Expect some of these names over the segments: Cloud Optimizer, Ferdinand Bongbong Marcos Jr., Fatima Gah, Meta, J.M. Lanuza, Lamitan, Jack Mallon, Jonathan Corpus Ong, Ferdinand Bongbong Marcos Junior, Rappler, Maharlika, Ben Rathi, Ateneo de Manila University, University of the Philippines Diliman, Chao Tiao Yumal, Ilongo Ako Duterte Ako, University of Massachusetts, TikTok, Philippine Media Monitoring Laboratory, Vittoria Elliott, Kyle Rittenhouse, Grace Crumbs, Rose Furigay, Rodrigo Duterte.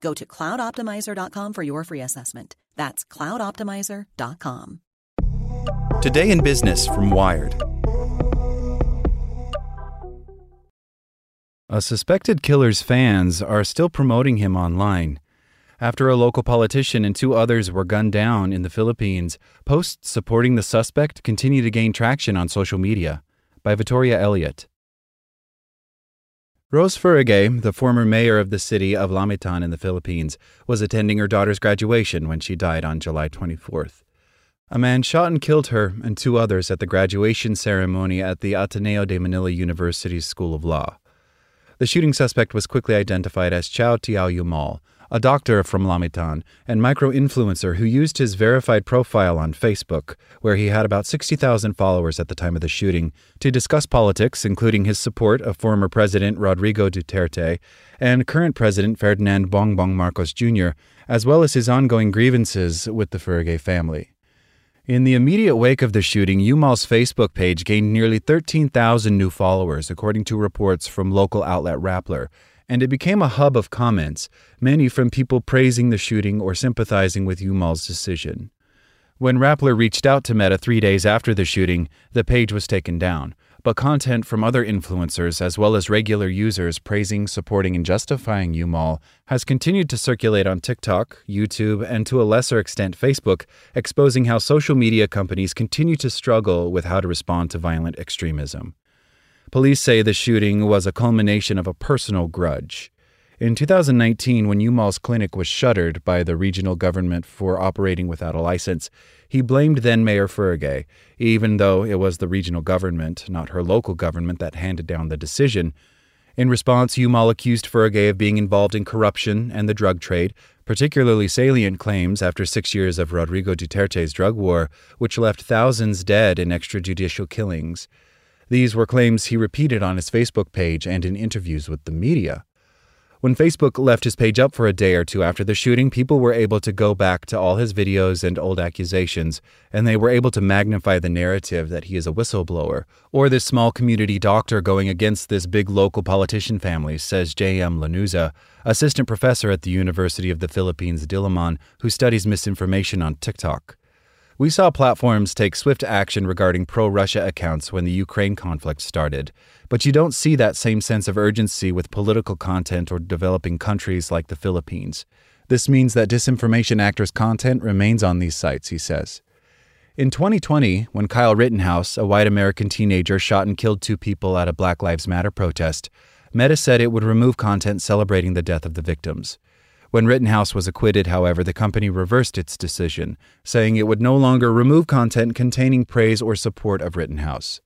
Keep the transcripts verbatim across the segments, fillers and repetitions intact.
Go to cloud optimizer dot com for your free assessment. That's cloud optimizer dot com. Today in Business from Wired. A suspected killer's fans are still promoting him online. After a local politician and two others were gunned down in the Philippines, posts supporting the suspect continue to gain traction on social media. By Vittoria Elliott. Rose Furigay, the former mayor of the city of Lamitan in the Philippines, was attending her daughter's graduation when she died on July twenty-fourth. A man shot and killed her and two others at the graduation ceremony at the Ateneo de Manila University School of Law. The shooting suspect was quickly identified as Chao Tiao Yumal, a doctor from Lamitan and micro-influencer who used his verified profile on Facebook, where he had about sixty thousand followers at the time of the shooting, to discuss politics, including his support of former President Rodrigo Duterte and current President Ferdinand Bongbong Marcos Junior, as well as his ongoing grievances with the Furigay family. In the immediate wake of the shooting, Yumal's Facebook page gained nearly thirteen thousand new followers, according to reports from local outlet Rappler, and it became a hub of comments, many from people praising the shooting or sympathizing with Yumal's decision. When Rappler reached out to Meta three days after the shooting, the page was taken down, but content from other influencers as well as regular users praising, supporting, and justifying Yumal has continued to circulate on TikTok, YouTube, and to a lesser extent Facebook, exposing how social media companies continue to struggle with how to respond to violent extremism. Police say the shooting was a culmination of a personal grudge. In two thousand nineteen, when Yumal's clinic was shuttered by the regional government for operating without a license, he blamed then-Mayor Furigay, even though it was the regional government, not her local government, that handed down the decision. In response, Yumal accused Furigay of being involved in corruption and the drug trade, particularly salient claims after six years of Rodrigo Duterte's drug war, which left thousands dead in extrajudicial killings. These were claims he repeated on his Facebook page and in interviews with the media. When Facebook left his page up for a day or two after the shooting, people were able to go back to all his videos and old accusations, and they were able to magnify the narrative that he is a whistleblower, or this small community doctor going against this big local politician family, says J M Lanuza, assistant professor at the University of the Philippines Diliman, who studies misinformation on TikTok. We saw platforms take swift action regarding pro-Russia accounts when the Ukraine conflict started, but you don't see that same sense of urgency with political content or developing countries like the Philippines. This means that disinformation actors' content remains on these sites, he says. In twenty twenty, when Kyle Rittenhouse, a white American teenager, shot and killed two people at a Black Lives Matter protest, Meta said it would remove content celebrating the death of the victims. When Rittenhouse was acquitted, however, the company reversed its decision, saying it would no longer remove content containing praise or support of Rittenhouse.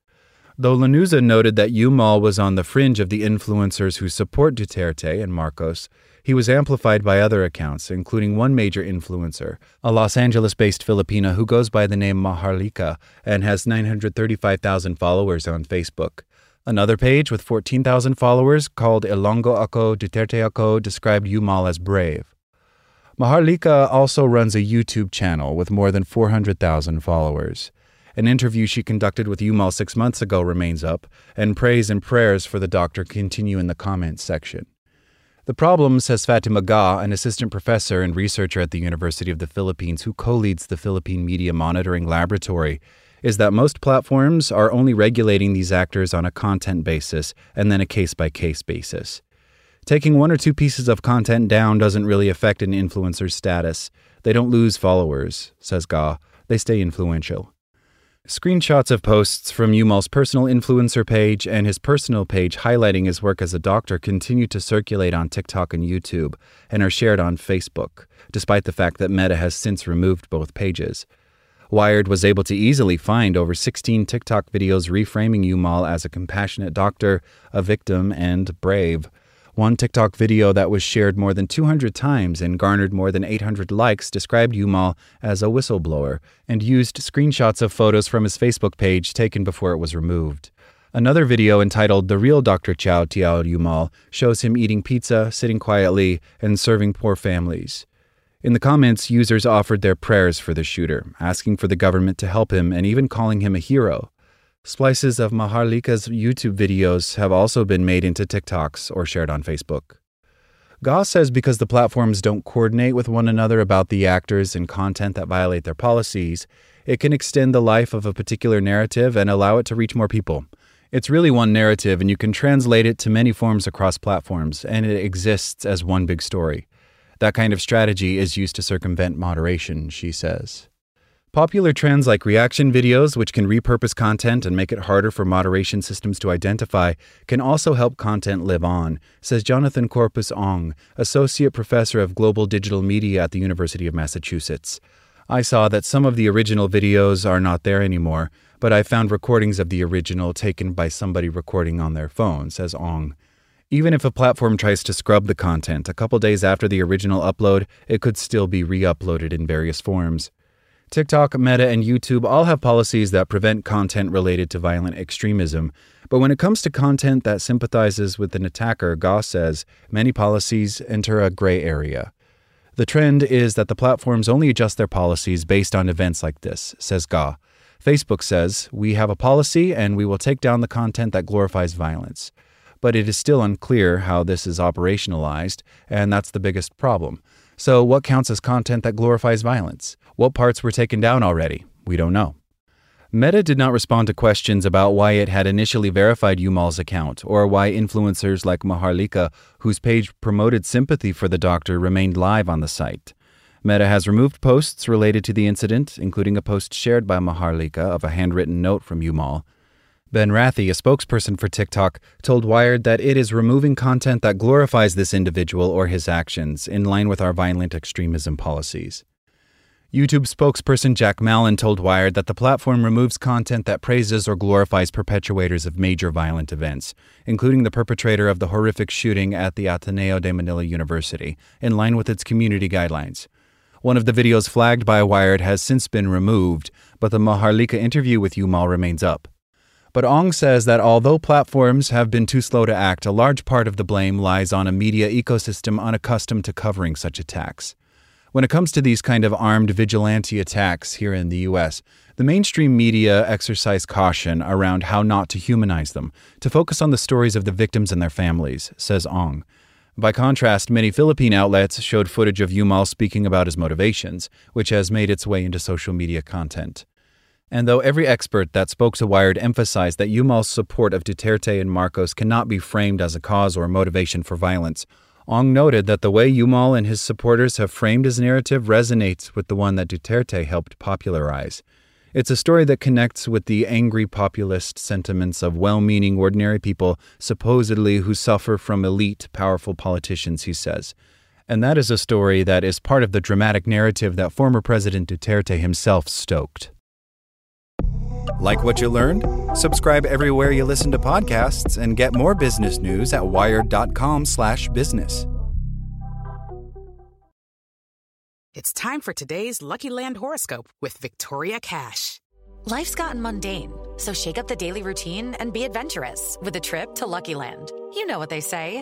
Though Lanuza noted that Yumal was on the fringe of the influencers who support Duterte and Marcos, He was amplified by other accounts, including one major influencer, a Los Angeles-based Filipina who goes by the name Maharlika and has nine hundred thirty-five thousand followers on Facebook. Another page with fourteen thousand followers called Ilongo Ako Duterte Ako described Yumal as brave. Maharlika also runs a YouTube channel with more than four hundred thousand followers. An interview she conducted with Yumal six months ago remains up, and praise and prayers for the doctor continue in the comments section. The problem, says Fatima Gah, an assistant professor and researcher at the University of the Philippines who co-leads the Philippine Media Monitoring Laboratory, is that most platforms are only regulating these actors on a content basis and then a case-by-case basis. Taking one or two pieces of content down doesn't really affect an influencer's status. They don't lose followers, says Gah. They stay influential. Screenshots of posts from Yumal's personal influencer page and his personal page highlighting his work as a doctor continue to circulate on TikTok and YouTube and are shared on Facebook, despite the fact that Meta has since removed both pages. Wired was able to easily find over sixteen TikTok videos reframing Yumal as a compassionate doctor, a victim, and brave. One TikTok video that was shared more than two hundred times and garnered more than eight hundred likes described Yumal as a whistleblower and used screenshots of photos from his Facebook page taken before it was removed. Another video entitled The Real Doctor Chao Tiao Yumal shows him eating pizza, sitting quietly, and serving poor families. In the comments, users offered their prayers for the shooter, asking for the government to help him and even calling him a hero. Splices of Maharlika's YouTube videos have also been made into TikToks or shared on Facebook. Gah says because the platforms don't coordinate with one another about the actors and content that violate their policies, it can extend the life of a particular narrative and allow it to reach more people. It's really one narrative, and you can translate it to many forms across platforms, and it exists as one big story. That kind of strategy is used to circumvent moderation, she says. Popular trends like reaction videos, which can repurpose content and make it harder for moderation systems to identify, can also help content live on, says Jonathan Corpus Ong, Associate Professor of Global Digital Media at the University of Massachusetts. I saw that some of the original videos are not there anymore, but I found recordings of the original taken by somebody recording on their phone, says Ong. Even if a platform tries to scrub the content a couple days after the original upload, it could still be re-uploaded in various forms. TikTok, Meta, and YouTube all have policies that prevent content related to violent extremism, but when it comes to content that sympathizes with an attacker, Gah says, many policies enter a gray area. The trend is that the platforms only adjust their policies based on events like this, says Gah. Facebook says, we have a policy and we will take down the content that glorifies violence. But it is still unclear how this is operationalized, and that's the biggest problem. So what counts as content that glorifies violence? What parts were taken down already? We don't know. Meta did not respond to questions about why it had initially verified Yumal's account or why influencers like Maharlika, whose page promoted sympathy for the doctor, remained live on the site. Meta has removed posts related to the incident, including a post shared by Maharlika of a handwritten note from Yumal. Ben Rathi, a spokesperson for TikTok, told Wired that it is removing content that glorifies this individual or his actions in line with our violent extremism policies. YouTube spokesperson Jack Mallon told Wired that the platform removes content that praises or glorifies perpetrators of major violent events, including the perpetrator of the horrific shooting at the Ateneo de Manila University, in line with its community guidelines. One of the videos flagged by Wired has since been removed, but the Maharlika interview with Yumal remains up. But Ong says that although platforms have been too slow to act, a large part of the blame lies on a media ecosystem unaccustomed to covering such attacks. When it comes to these kind of armed vigilante attacks here in the U S, the mainstream media exercise caution around how not to humanize them, to focus on the stories of the victims and their families, says Ong. By contrast, many Philippine outlets showed footage of Yumal speaking about his motivations, which has made its way into social media content. And though every expert that spoke to Wired emphasized that Yumal's support of Duterte and Marcos cannot be framed as a cause or motivation for violence, Ong noted that the way Yumal and his supporters have framed his narrative resonates with the one that Duterte helped popularize. It's a story that connects with the angry populist sentiments of well-meaning ordinary people, supposedly who suffer from elite, powerful politicians, he says. And that is a story that is part of the dramatic narrative that former President Duterte himself stoked. Like what you learned? Subscribe everywhere you listen to podcasts and get more business news at wired dot com slash business. It's time for today's Lucky Land horoscope with Vittoria Cash. Life's gotten mundane, so shake up the daily routine and be adventurous with a trip to Lucky Land. You know what they say,